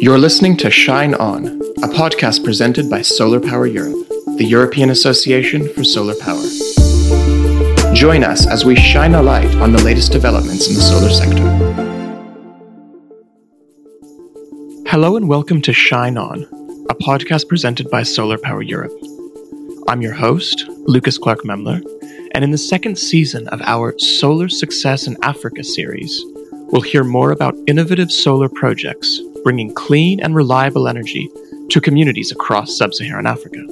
You're listening to Shine On, a podcast presented by Solar Power Europe, the European Association for Solar Power. Join us as we shine a light on the latest developments in the solar sector. Hello and welcome to Shine On, a podcast presented by Solar Power Europe. I'm your host, Lucas Clark Memler, and in the second season of our Solar Success in Africa series, we'll hear more about innovative solar projects bringing clean and reliable energy to communities across sub-Saharan Africa.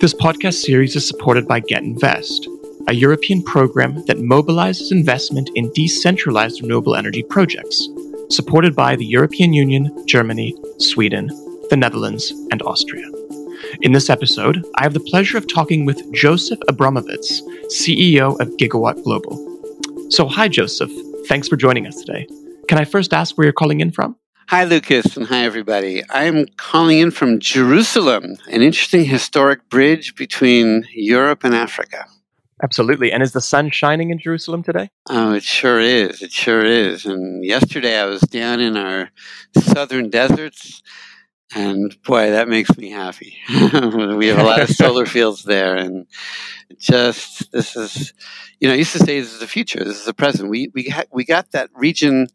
This podcast series is supported by Get Invest, a European program that mobilizes investment in decentralized renewable energy projects, supported by the European Union, Germany, Sweden, the Netherlands, and Austria. In this episode, I have the pleasure of talking with Joseph Abramovitz, CEO of Gigawatt Global. So hi, Joseph. Thanks for joining us today. Can I first ask where you're calling in from? Hi, Lucas, and hi, everybody. I'm calling in from Jerusalem, an interesting historic bridge between Europe and Africa. Absolutely. And is the sun shining in Jerusalem today? Oh, it sure is. It sure is. And yesterday I was down in our southern deserts, and boy, that makes me happy. We have a lot of solar fields there, and just this is, I used to say this is the future. This is the present. We got that region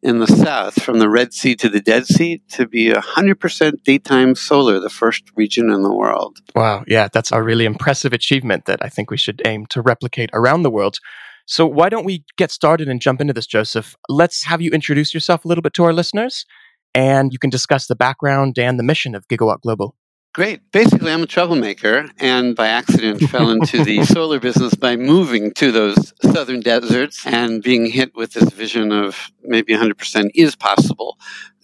in the south from the Red Sea to the Dead Sea to be 100% daytime solar, the first region in the world. Wow. Yeah, that's a really impressive achievement that I think we should aim to replicate around the world. So why don't we get started and jump into this, Joseph? Let's have you introduce yourself a little bit to our listeners, and you can discuss the background and the mission of Gigawatt Global. Great. Basically, I'm a troublemaker, and by accident fell into the solar business by moving to those southern deserts and being hit with this vision of maybe 100% is possible.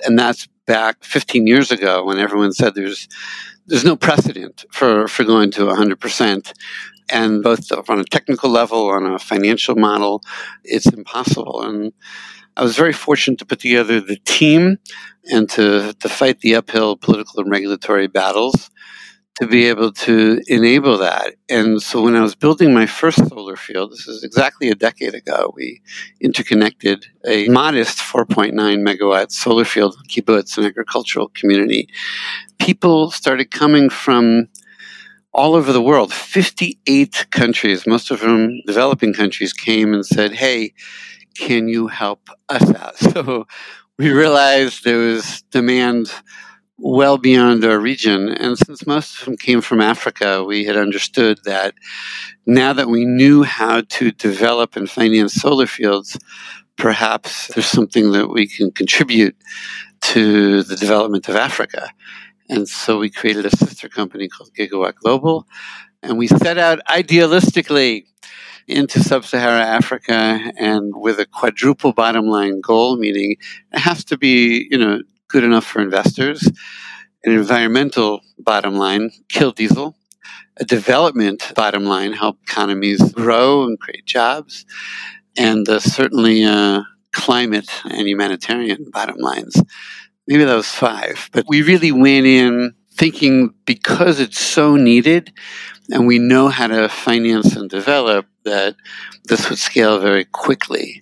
And that's back 15 years ago when everyone said there's no precedent for going to 100%. And both on a technical level, on a financial model, it's impossible. And I was very fortunate to put together the team and to fight the uphill political and regulatory battles to be able to enable that. And so when I was building my first solar field, this is exactly a decade ago, we interconnected a modest 4.9 megawatt solar field in Kibbutz, an agricultural community. People started coming from all over the world. 58 countries, most of them developing countries, came and said, hey, can you help us out? So we realized there was demand well beyond our region. And since most of them came from Africa, we had understood that now that we knew how to develop and finance solar fields, perhaps there's something that we can contribute to the development of Africa. And so we created a sister company called Gigawatt Global, and we set out idealistically into sub-Saharan Africa, and with a quadruple bottom line goal, meaning it has to be, good enough for investors, an environmental bottom line, kill diesel, a development bottom line, help economies grow and create jobs, and certainly climate and humanitarian bottom lines. Maybe that was 5, but we really went in thinking because it's so needed and we know how to finance and develop that this would scale very quickly.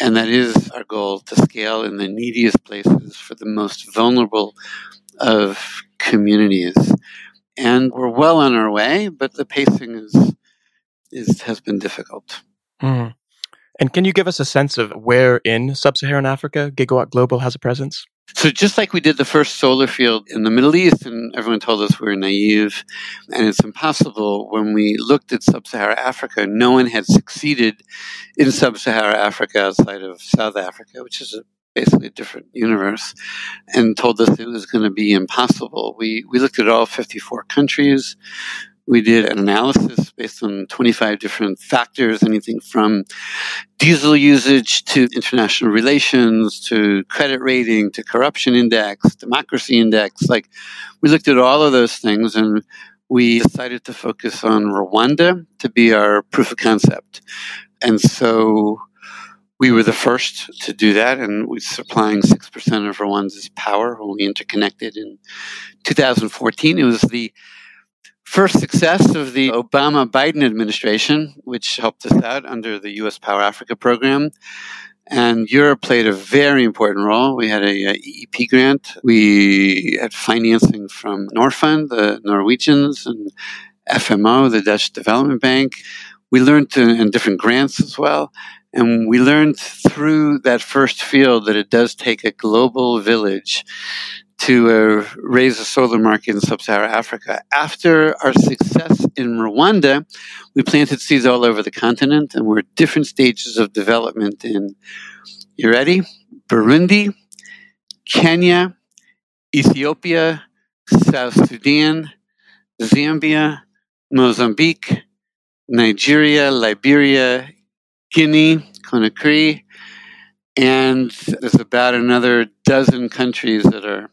And that is our goal, to scale in the neediest places for the most vulnerable of communities. And we're well on our way, but the pacing has been difficult. Mm. And can you give us a sense of where in sub-Saharan Africa Gigawatt Global has a presence? So just like we did the first solar field in the Middle East, and everyone told us we were naive, and it's impossible, when we looked at sub-Saharan Africa, no one had succeeded in sub-Saharan Africa outside of South Africa, which is basically a different universe, and told us it was going to be impossible. We looked at all 54 countries. We did an analysis based on 25 different factors, anything from diesel usage to international relations, to credit rating, to corruption index, democracy index. We looked at all of those things, and we decided to focus on Rwanda to be our proof of concept. And so we were the first to do that, and we're supplying 6% of Rwanda's power when we interconnected in 2014. It was the first success of the Obama-Biden administration, which helped us out under the U.S. Power Africa program. And Europe played a very important role. We had a EEP grant. We had financing from Norfund, the Norwegians, and FMO, the Dutch Development Bank. We learned, and different grants as well. And we learned through that first field that it does take a global village to raise a solar market in sub-Saharan Africa. After our success in Rwanda, we planted seeds all over the continent, and we're at different stages of development in, you ready? Burundi, Kenya, Ethiopia, South Sudan, Zambia, Mozambique, Nigeria, Liberia, Guinea, Conakry, and there's about another dozen countries that are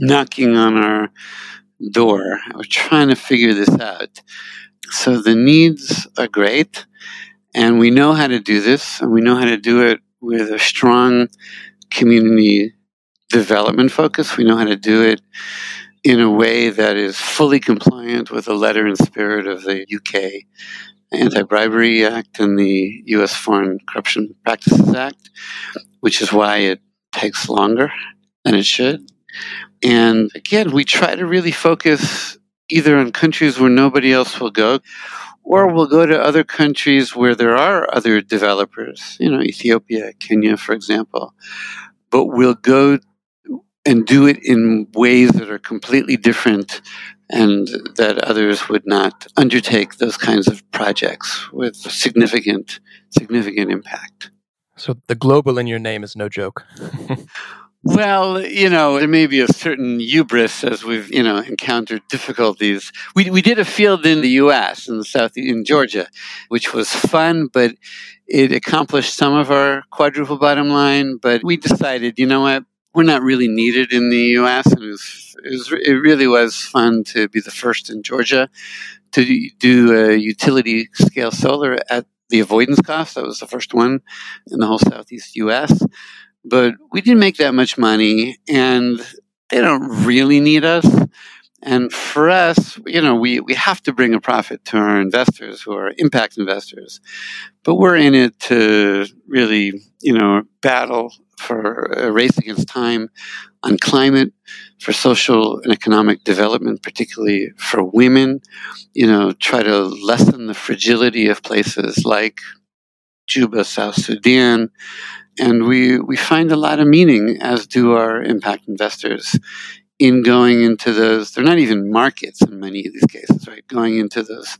knocking on our door. We're trying to figure this out. So the needs are great, and we know how to do this, and we know how to do it with a strong community development focus. We know how to do it in a way that is fully compliant with the letter and spirit of the UK Anti-Bribery Act and the U.S. Foreign Corruption Practices Act, which is why it takes longer than it should. And again, we try to really focus either on countries where nobody else will go, or we'll go to other countries where there are other developers, you know, Ethiopia, Kenya, for example. But we'll go and do it in ways that are completely different and that others would not undertake those kinds of projects with significant impact. So the global in your name is no joke. Well, you know, there may be a certain hubris as we've, you know, encountered difficulties. We did a field in the U.S., in the South, in Georgia, which was fun, but it accomplished some of our quadruple bottom line. But we decided, you know what? We're not really needed in the U.S., and it really was fun to be the first in Georgia to do utility-scale solar at the avoidance cost. That was the first one in the whole Southeast U.S., but we didn't make that much money, and they don't really need us. And for us, you know, we have to bring a profit to our investors who are impact investors, but we're in it to really, you know, battle for a race against time on climate, for social and economic development, particularly for women, you know, try to lessen the fragility of places like Juba, South Sudan. And we find a lot of meaning, as do our impact investors, in going into those, they're not even markets in many of these cases, right? Going into those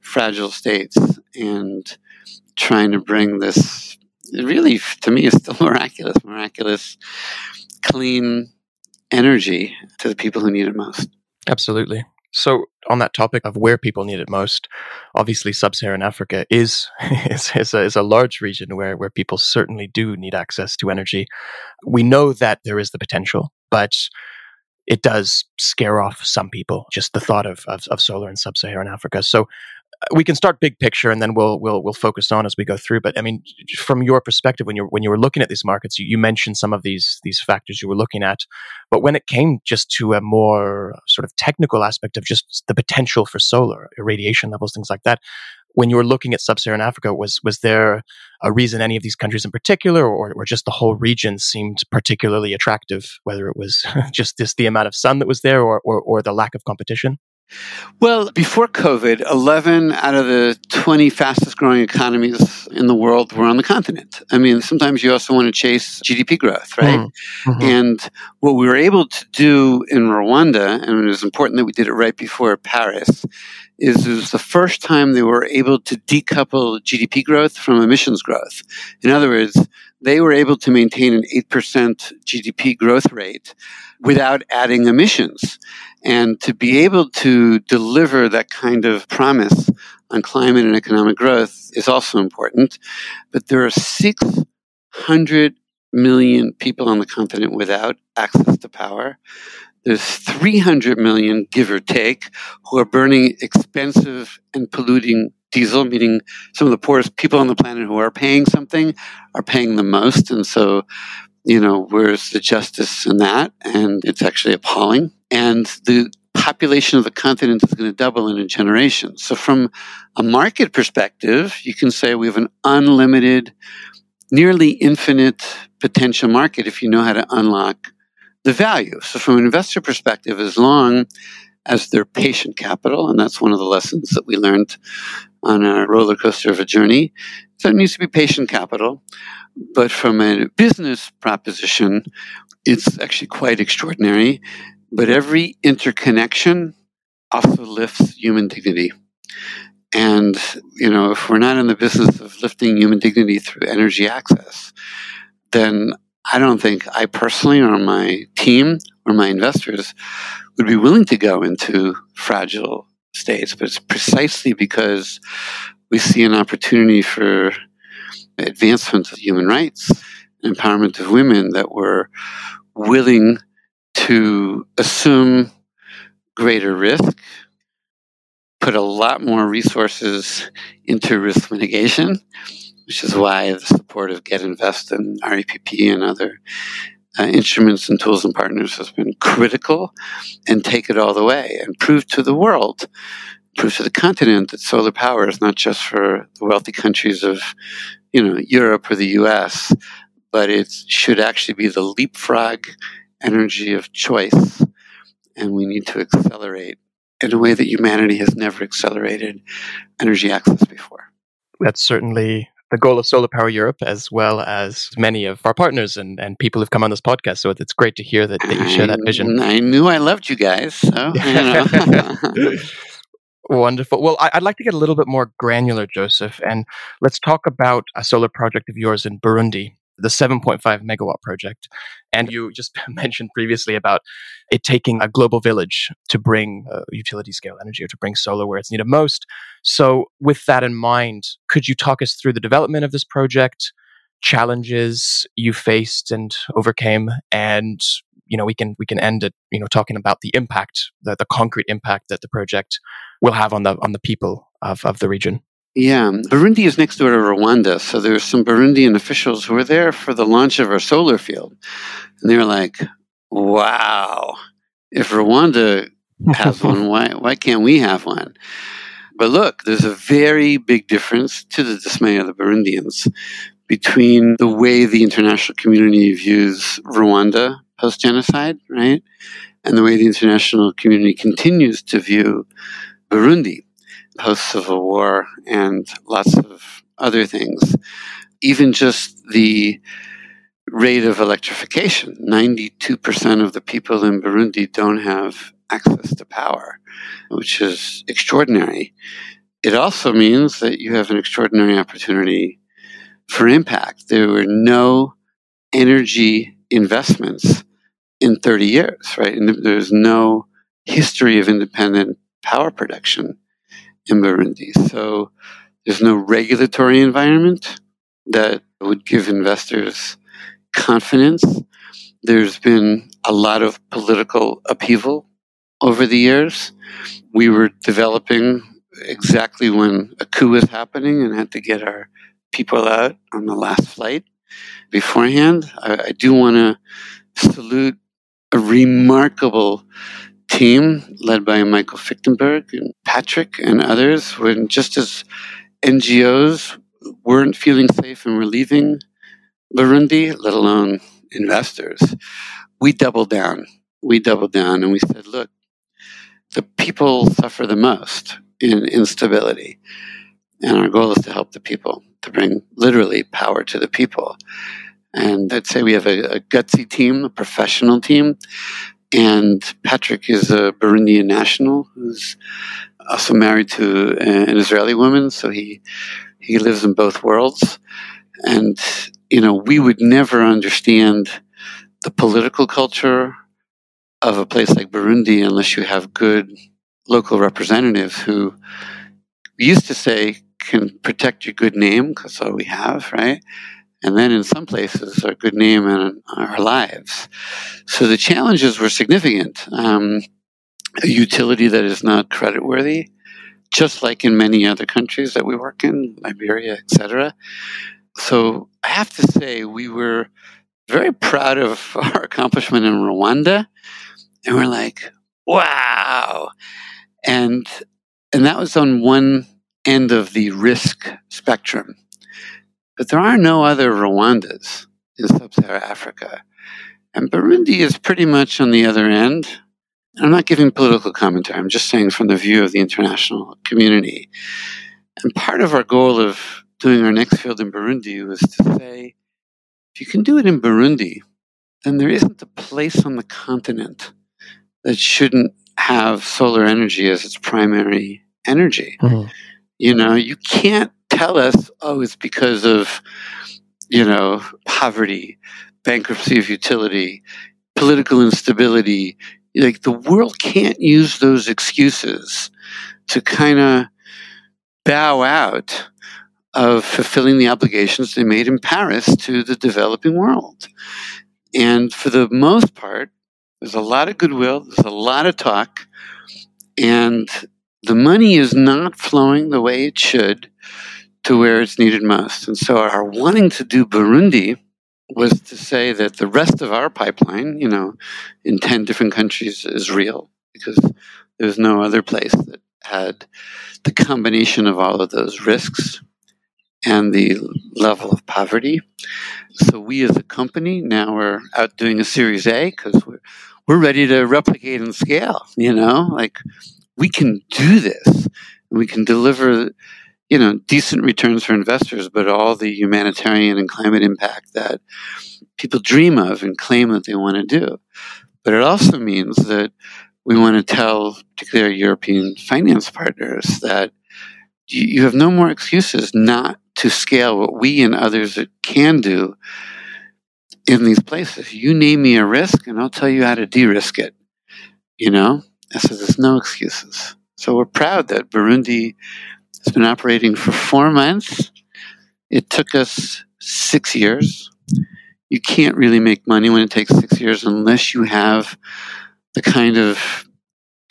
fragile states and trying to bring this, really, to me, is still miraculous, clean energy to the people who need it most. Absolutely. So on that topic of where people need it most, obviously sub-Saharan Africa is a large region where people certainly do need access to energy. We know that there is the potential, but it does scare off some people, just the thought of solar in sub-Saharan Africa. So we can start big picture, and then we'll focus on as we go through. But I mean, from your perspective, when you were looking at these markets, you mentioned some of these factors you were looking at. But when it came just to a more sort of technical aspect of just the potential for solar, irradiation levels, things like that, when you were looking at sub-Saharan Africa, was there a reason any of these countries in particular, or just the whole region seemed particularly attractive? Whether it was just the amount of sun that was there, or the lack of competition. Well, before COVID, 11 out of the 20 fastest growing economies in the world were on the continent. I mean, sometimes you also want to chase GDP growth, right? Mm-hmm. And what we were able to do in Rwanda, and it was important that we did it right before Paris, is it was the first time they were able to decouple GDP growth from emissions growth. In other words, they were able to maintain an 8% GDP growth rate without adding emissions. And to be able to deliver that kind of promise on climate and economic growth is also important. But there are 600 million people on the continent without access to power. There's 300 million, give or take, who are burning expensive and polluting diesel, meaning some of the poorest people on the planet who are paying something are paying the most. And so, you know, where's the justice in that? And it's actually appalling. And the population of the continent is going to double in a generation. So from a market perspective, you can say we have an unlimited nearly infinite potential market if you know how to unlock the value. So from an investor perspective, as long as they're patient capital, and that's one of the lessons that we learned on our roller coaster of a journey, so it needs to be patient capital. But from a business proposition, it's actually quite extraordinary. But every interconnection also lifts human dignity. And, you know, if we're not in the business of lifting human dignity through energy access, then I don't think I personally or my team or my investors would be willing to go into fragile states. But it's precisely because we see an opportunity for advancement of human rights, empowerment of women, that we're willing to assume greater risk, put a lot more resources into risk mitigation, which is why the support of Get Invest and REPP and other instruments and tools and partners has been critical, and take it all the way and prove to the world, prove to the continent that solar power is not just for the wealthy countries of, you know, Europe or the US, but it should actually be the leapfrog energy of choice. And we need to accelerate in a way that humanity has never accelerated energy access before. That's certainly the goal of Solar Power Europe, as well as many of our partners and people who've come on this podcast. So it's great to hear that you share that vision. I knew I loved you guys. So, you know. Wonderful. Well, I'd like to get a little bit more granular, Joseph, and let's talk about a solar project of yours in Burundi, the 7.5 megawatt project. And you just mentioned previously about it taking a global village to bring utility scale energy, or to bring solar where it's needed most. So with that in mind, could you talk us through the development of this project, challenges you faced and overcame? And, you know, we can end it, you know, talking about the impact, the concrete impact that the project will have on the people of the region. Yeah, Burundi is next door to Rwanda, so there were some Burundian officials who were there for the launch of our solar field. And they were like, wow, if Rwanda has one, why can't we have one? But look, there's a very big difference, to the dismay of the Burundians, between the way the international community views Rwanda post-genocide, right, and the way the international community continues to view Burundi post-Civil War and lots of other things. Even just the rate of electrification, 92% of the people in Burundi don't have access to power, which is extraordinary. It also means that you have an extraordinary opportunity for impact. There were no energy investments in 30 years, right? And there's no history of independent power production in Burundi. So there's no regulatory environment that would give investors confidence. There's been a lot of political upheaval over the years. We were developing exactly when a coup was happening and had to get our people out on the last flight beforehand. I do want to salute a remarkable team led by Michael Fichtenberg and Patrick and others, when just as NGOs weren't feeling safe and were leaving Burundi, let alone investors, we doubled down and we said, look, the people suffer the most in instability, and our goal is to help the people, to bring literally power to the people. And I'd say we have a gutsy team, a professional team. And Patrick is a Burundian national who's also married to an Israeli woman, so he lives in both worlds. And, you know, we would never understand the political culture of a place like Burundi unless you have good local representatives who, we used to say, can protect your good name, because that's all we have, right? And then in some places, our good name and our lives. So the challenges were significant. A utility that is not creditworthy, just like in many other countries that we work in, Liberia, etc. So I have to say we were very proud of our accomplishment in Rwanda. And we're like, wow. And that was on one end of the risk spectrum. But there are no other Rwandas in sub-Saharan Africa. And Burundi is pretty much on the other end. I'm not giving political commentary. I'm just saying from the view of the international community. And part of our goal of doing our next field in Burundi was to say, if you can do it in Burundi, then there isn't a place on the continent that shouldn't have solar energy as its primary energy. Mm-hmm. You know, you can't tell us, oh, it's because of, you know, poverty, bankruptcy of utility, political instability. Like, the world can't use those excuses to kind of bow out of fulfilling the obligations they made in Paris to the developing world. And for the most part, there's a lot of goodwill, there's a lot of talk, and the money is not flowing the way it should to where it's needed most. And so our wanting to do Burundi was to say that the rest of our pipeline, you know, in 10 different countries is real because there's no other place that had the combination of all of those risks and the level of poverty. So we as a company, now we're out doing a Series A because we're ready to replicate and scale, you know? Like, we can do this. We can deliver, you know, decent returns for investors, but all the humanitarian and climate impact that people dream of and claim that they want to do. But it also means that we want to tell, particularly our European finance partners, that you have no more excuses not to scale what we and others can do in these places. You name me a risk, and I'll tell you how to de-risk it, you know? And so there's no excuses. So we're proud that Burundi has been operating for 4 months. It took us 6 years. You can't really make money when it takes 6 years unless you have the kind of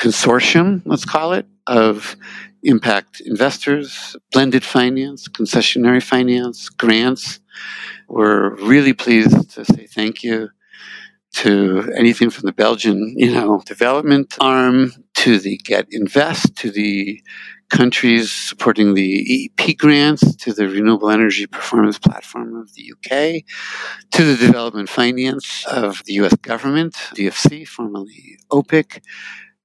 consortium, let's call it, of impact investors, blended finance, concessionary finance, grants. We're really pleased to say thank you to anything from the Belgian, you know, development arm, to the Get Invest, to the countries supporting the EEP grants, to the Renewable Energy Performance Platform of the UK, to the development finance of the US government, DFC, formerly OPIC,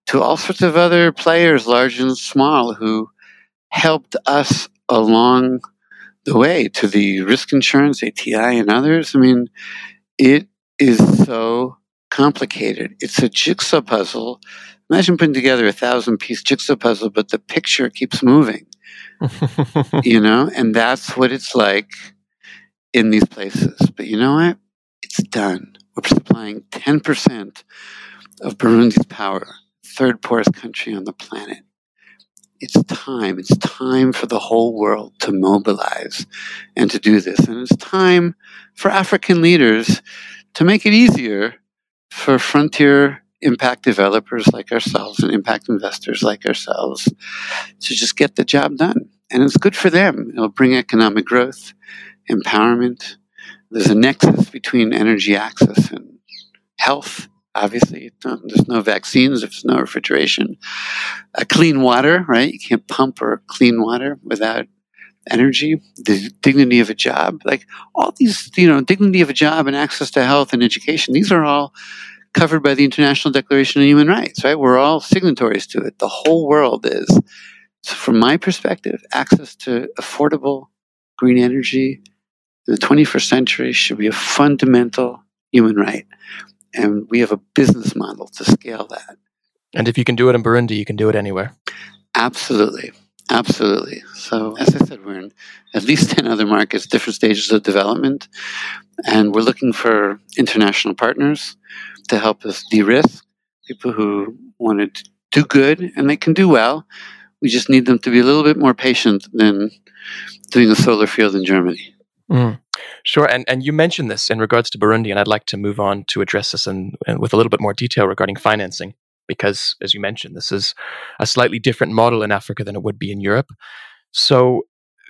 to all sorts of other players, large and small, who helped us along the way, to the risk insurance, ATI, and others. I mean, it is so complicated. It's a jigsaw puzzle. Imagine putting together 1,000-piece jigsaw puzzle, but the picture keeps moving, you know? And that's what it's like in these places. But you know what? It's done. We're supplying 10% of Burundi's power, third poorest country on the planet. It's time. It's time for the whole world to mobilize and to do this. And it's time for African leaders to make it easier for frontier impact developers like ourselves and impact investors like ourselves to just get the job done. And it's good for them. It'll bring economic growth, empowerment. There's a nexus between energy access and health. Obviously, there's no vaccines, there's no refrigeration. Clean water, right? You can't pump or clean water without energy. The dignity of a job. Like, all these, you know, dignity of a job and access to health and education, these are all covered by the International Declaration of Human Rights, right? We're all signatories to it. The whole world is. So from my perspective, access to affordable green energy in the 21st century should be a fundamental human right. And we have a business model to scale that. And if you can do it in Burundi, you can do it anywhere. Absolutely. Absolutely. So, as I said, we're in at least 10 other markets, different stages of development. And we're looking for international partners to help us de-risk, people who want to do good and they can do well. We just need them to be a little bit more patient than doing a solar field in Germany. Mm. Sure. And you mentioned this in regards to Burundi, and I'd like to move on to address this and with a little bit more detail regarding financing, because as you mentioned, this is a slightly different model in Africa than it would be in Europe. So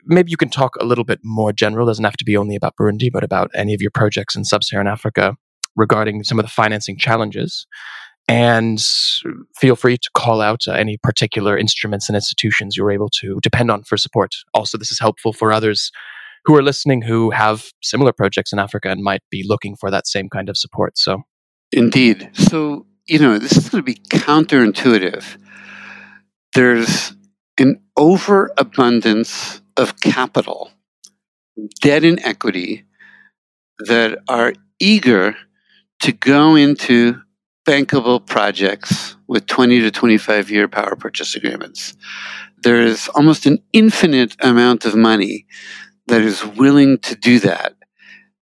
maybe you can talk a little bit more general, doesn't have to be only about Burundi, but about any of your projects in sub-Saharan Africa regarding some of the financing challenges. And feel free to call out any particular instruments and institutions you're able to depend on for support. Also, this is helpful for others who are listening who have similar projects in Africa and might be looking for that same kind of support. So, indeed. So, you know, this is going to be counterintuitive. There's an overabundance of capital, debt and equity, that are eager to go into bankable projects with 20 to 25-year power purchase agreements. There is almost an infinite amount of money that is willing to do that.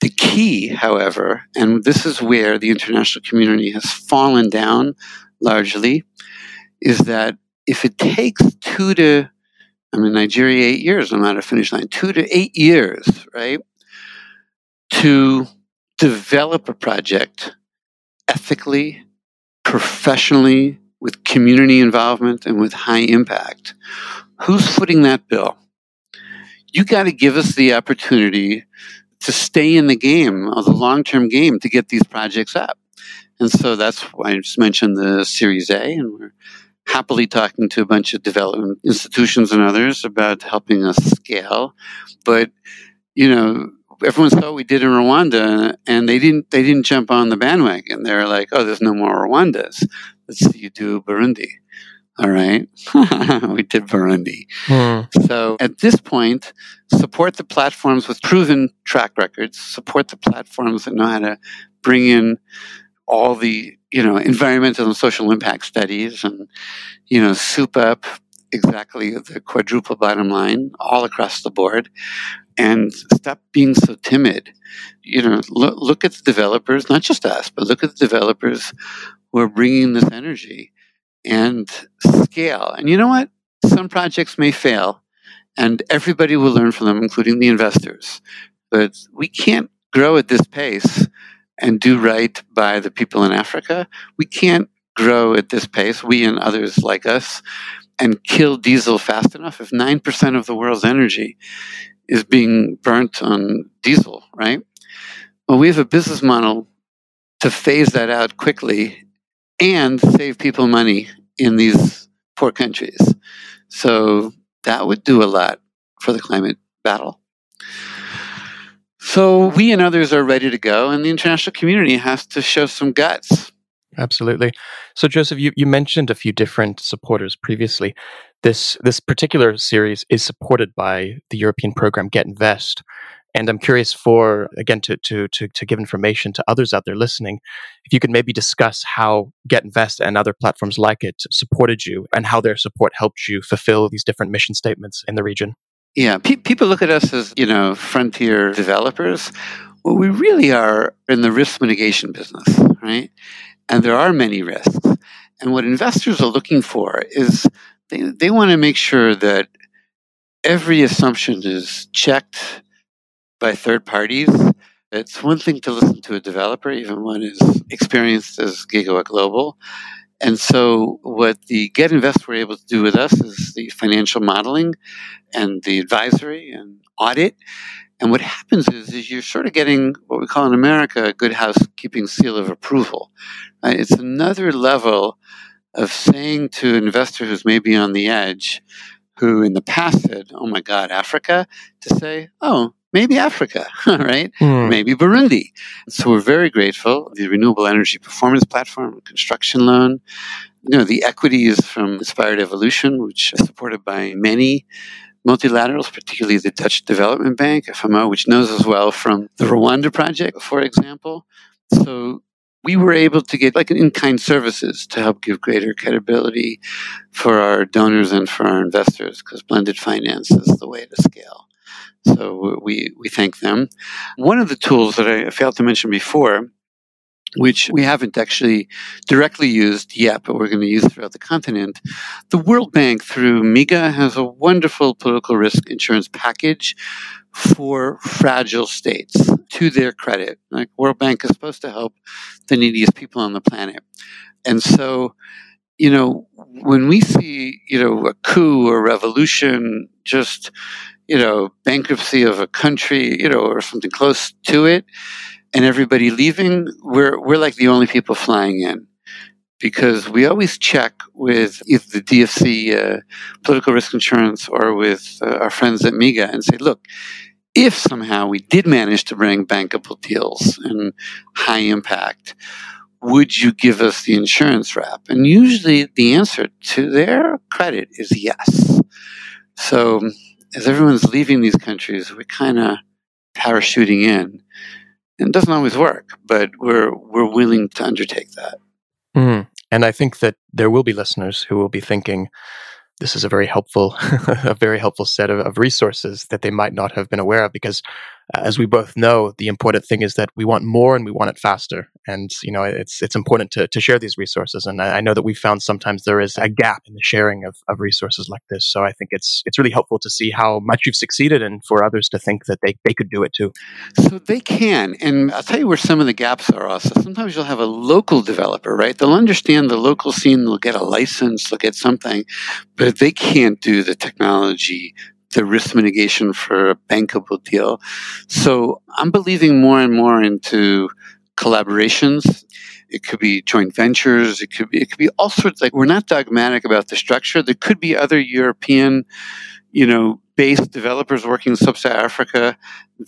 The key, however, and this is where the international community has fallen down largely, is that if it takes Nigeria 8 years, I'm not a finish line, 2 to 8 years, right, to develop a project ethically, professionally, with community involvement and with high impact, who's footing that bill? You got to give us the opportunity to stay in the game, or the long-term game, to get these projects up. And so that's why I just mentioned the Series A, and we're happily talking to a bunch of development institutions and others about helping us scale. But, you know, everyone saw what we did in Rwanda, and they didn't jump on the bandwagon. They were like, oh, there's no more Rwandas. Let's see you do Burundi. All right. We did Burundi. So at this point, support the platforms with proven track records, support the platforms that know how to bring in all the, you know, environmental and social impact studies and, you know, soup up exactly the quadruple bottom line all across the board. And stop being so timid. You know, look at the developers, not just us, but look at the developers who are bringing this energy and scale. And you know what? Some projects may fail, and everybody will learn from them, including the investors. But we can't grow at this pace and do right by the people in Africa. We can't grow at this pace, we and others like us, and kill diesel fast enough if 9% of the world's energy is being burnt on diesel, right? Well, we have a business model to phase that out quickly and save people money in these poor countries. So that would do a lot for the climate battle. So we and others are ready to go, and the international community has to show some guts. Absolutely. So, Joseph, you mentioned a few different supporters previously. This particular series is supported by the European program Get Invest. And I'm curious for, again, to give information to others out there listening, if you could maybe discuss how Get Invest and other platforms like it supported you and how their support helped you fulfill these different mission statements in the region. Yeah. People look at us as, you know, frontier developers. Well, we really are in the risk mitigation business, right? And there are many risks. And what investors are looking for is they want to make sure that every assumption is checked by third parties. It's one thing to listen to a developer, even one who's experienced as Gigawatt Global. And so what the Get Invest were able to do with us is the financial modeling and the advisory and audit. And what happens is you're sort of getting what we call in America a good housekeeping seal of approval. It's another level of saying to an investor who's maybe on the edge, who in the past said, oh my God, Africa, to say, oh, maybe Africa, right? Maybe Burundi. So we're very grateful. The Renewable Energy Performance Platform, construction loan, you know, the equities from Inspired Evolution, which is supported by many multilaterals, particularly the Dutch Development Bank, FMO, which knows us well from the Rwanda project, for example. So we were able to get like an in-kind services to help give greater credibility for our donors and for our investors, because blended finance is the way to scale. So we thank them. One of the tools that I failed to mention before, which we haven't actually directly used yet, but we're going to use throughout the continent. The World Bank, through MIGA, has a wonderful political risk insurance package for fragile states, to their credit. Like, World Bank is supposed to help the neediest people on the planet. And so, you know, when we see, you know, a coup or revolution, just, you know, bankruptcy of a country, you know, or something close to it, and everybody leaving, we're like the only people flying in, because we always check with either the DFC political risk insurance or with our friends at MIGA and say, look, if somehow we did manage to bring bankable deals and high impact, would you give us the insurance wrap? And usually the answer, to their credit, is yes. So as everyone's leaving these countries, we're kind of parachuting in. And it doesn't always work, but we're willing to undertake that. Mm. And I think that there will be listeners who will be thinking, this is a very helpful set of resources that they might not have been aware of, because as we both know, the important thing is that we want more and we want it faster. And you know, it's important to share these resources. And I know that we've found sometimes there is a gap in the sharing of resources like this. So I think it's really helpful to see how much you've succeeded and for others to think that they could do it too. So they can. And I'll tell you where some of the gaps are also. Sometimes you'll have a local developer, right? They'll understand the local scene, they'll get a license, they'll get something, but if they can't do the technology, the risk mitigation for a bankable deal. So I'm believing more and more into collaborations. It could be joint ventures. It could be all sorts. Like, we're not dogmatic about the structure. There could be other European, based developers working in sub-Saharan Africa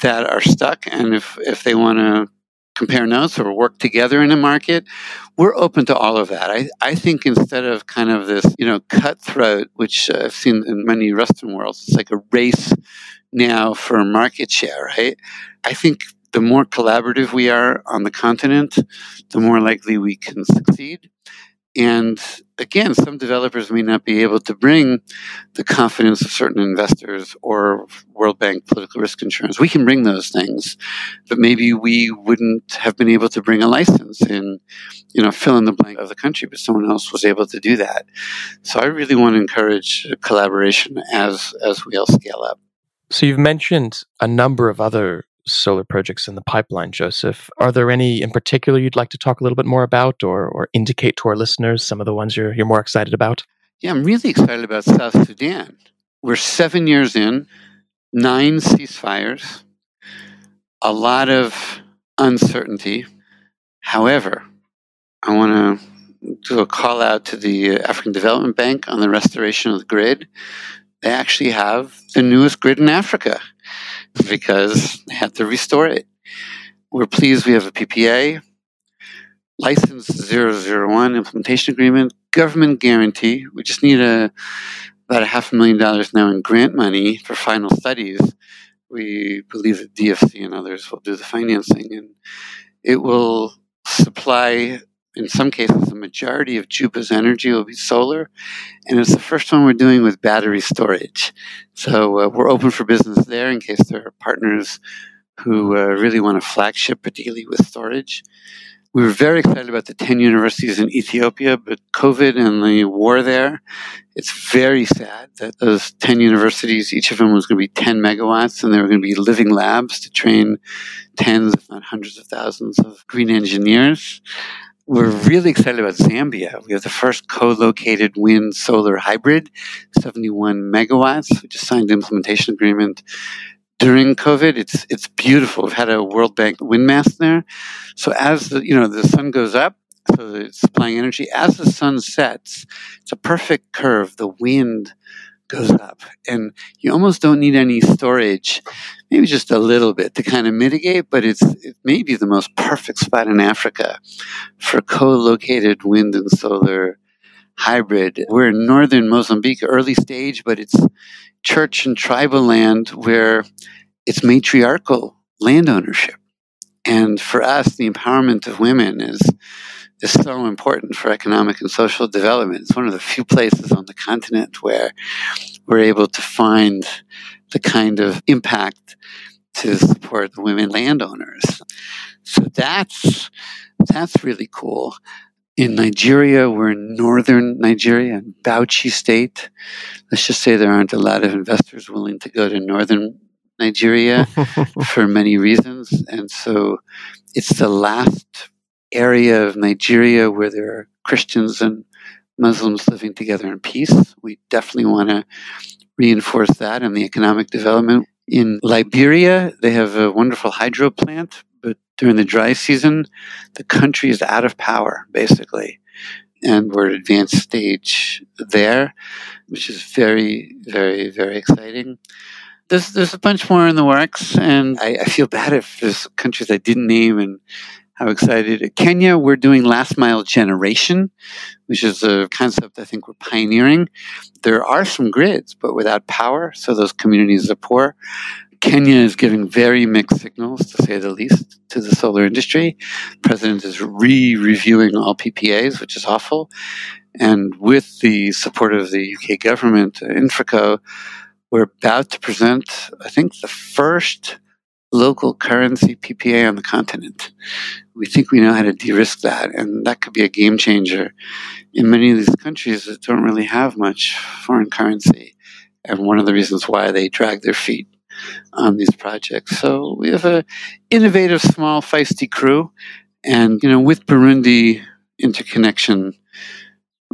that are stuck. And if they want to compare notes or work together in a market, we're open to all of that. I think instead of kind of this, cutthroat, which I've seen in many Western worlds, it's like a race now for market share, right? I think the more collaborative we are on the continent, the more likely we can succeed. And again, some developers may not be able to bring the confidence of certain investors or World Bank political risk insurance. We can bring those things, but maybe we wouldn't have been able to bring a license in, fill in the blank of the country, but someone else was able to do that. So I really want to encourage collaboration as we all scale up. So you've mentioned a number of other solar projects in the pipeline, Joseph. Are there any in particular you'd like to talk a little bit more about or indicate to our listeners some of the ones you're more excited about? Yeah, I'm really excited about South Sudan. We're 7 years in, 9 ceasefires, a lot of uncertainty. However, I want to do a call out to the African Development Bank on the restoration of the grid. They actually have the newest grid in Africa, because they had to restore it. We're pleased we have a PPA, license 001 implementation agreement, government guarantee. We just need about $500,000 now in grant money for final studies. We believe that DFC and others will do the financing, and it will supply, in some cases, the majority of Juba's energy will be solar, and it's the first one we're doing with battery storage. So we're open for business there in case there are partners who really want a flagship, particularly with storage. We were very excited about the 10 universities in Ethiopia, but COVID and the war there, it's very sad that those 10 universities, each of them was going to be 10 megawatts, and there were going to be living labs to train tens, if not hundreds of thousands of green engineers. We're really excited about Zambia. We have the first co-located wind-solar hybrid, 71 megawatts. We just signed the implementation agreement during COVID. It's beautiful. We've had a World Bank wind mast there. So as the sun goes up, so it's supplying energy. As the sun sets, it's a perfect curve. The wind goes up. And you almost don't need any storage, maybe just a little bit to kind of mitigate, but it may be the most perfect spot in Africa for co-located wind and solar hybrid. We're in northern Mozambique, early stage, but it's church and tribal land where it's matriarchal land ownership. And for us, the empowerment of women is so important for economic and social development. It's one of the few places on the continent where we're able to find the kind of impact to support the women landowners. So that's really cool. In Nigeria, we're in northern Nigeria, in Bauchi State. Let's just say there aren't a lot of investors willing to go to northern Nigeria for many reasons. And so it's the last area of Nigeria where there are Christians and Muslims living together in peace. We definitely want to reinforce that in the economic development. In Liberia, they have a wonderful hydro plant, but during the dry season, the country is out of power, basically. And we're at an advanced stage there, which is very, very, very exciting. There's a bunch more in the works, and I feel bad if there's countries I didn't name and how excited. Kenya, we're doing last mile generation, which is a concept I think we're pioneering. There are some grids, but without power, so those communities are poor. Kenya is giving very mixed signals, to say the least, to the solar industry. The president is reviewing all PPAs, which is awful. And with the support of the UK government, Infraco, we're about to present, I think, the first local currency PPA on the continent. We think we know how to de-risk that, and that could be a game changer in many of these countries that don't really have much foreign currency, and one of the reasons why they drag their feet on these projects. So we have an innovative, small, feisty crew, and with Burundi interconnection,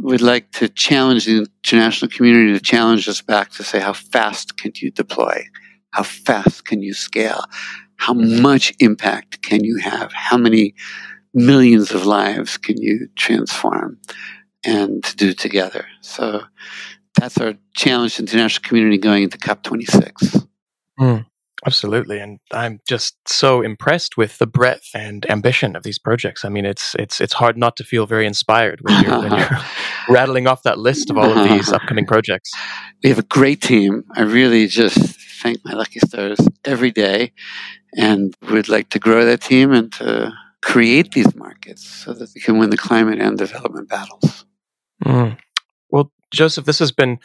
we'd like to challenge the international community to challenge us back to say, how fast can you deploy? How fast can you scale? How much impact can you have? How many millions of lives can you transform and to do together? So that's our challenge to the international community going into COP26. Absolutely. And I'm just so impressed with the breadth and ambition of these projects. I mean, it's hard not to feel very inspired when you're rattling off that list of all of these upcoming projects. We have a great team. I really just thank my lucky stars every day, and would like to grow that team and to create these markets so that we can win the climate and development battles. Well, Joseph, this has been,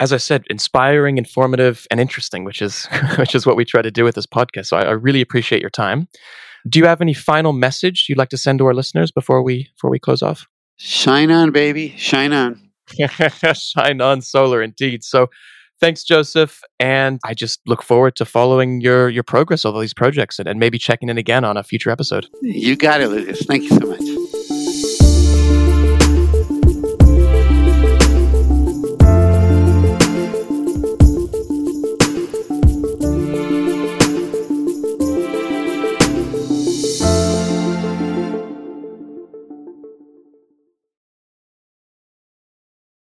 as I said, inspiring, informative, and interesting, which is what we try to do with this podcast. So I really appreciate your time. Do you have any final message you'd like to send to our listeners before we close off? Shine on, baby. Shine on. Shine on solar, indeed. So thanks, Joseph. And I just look forward to following your progress of all these projects and maybe checking in again on a future episode. You got it, Lucas. Thank you so much.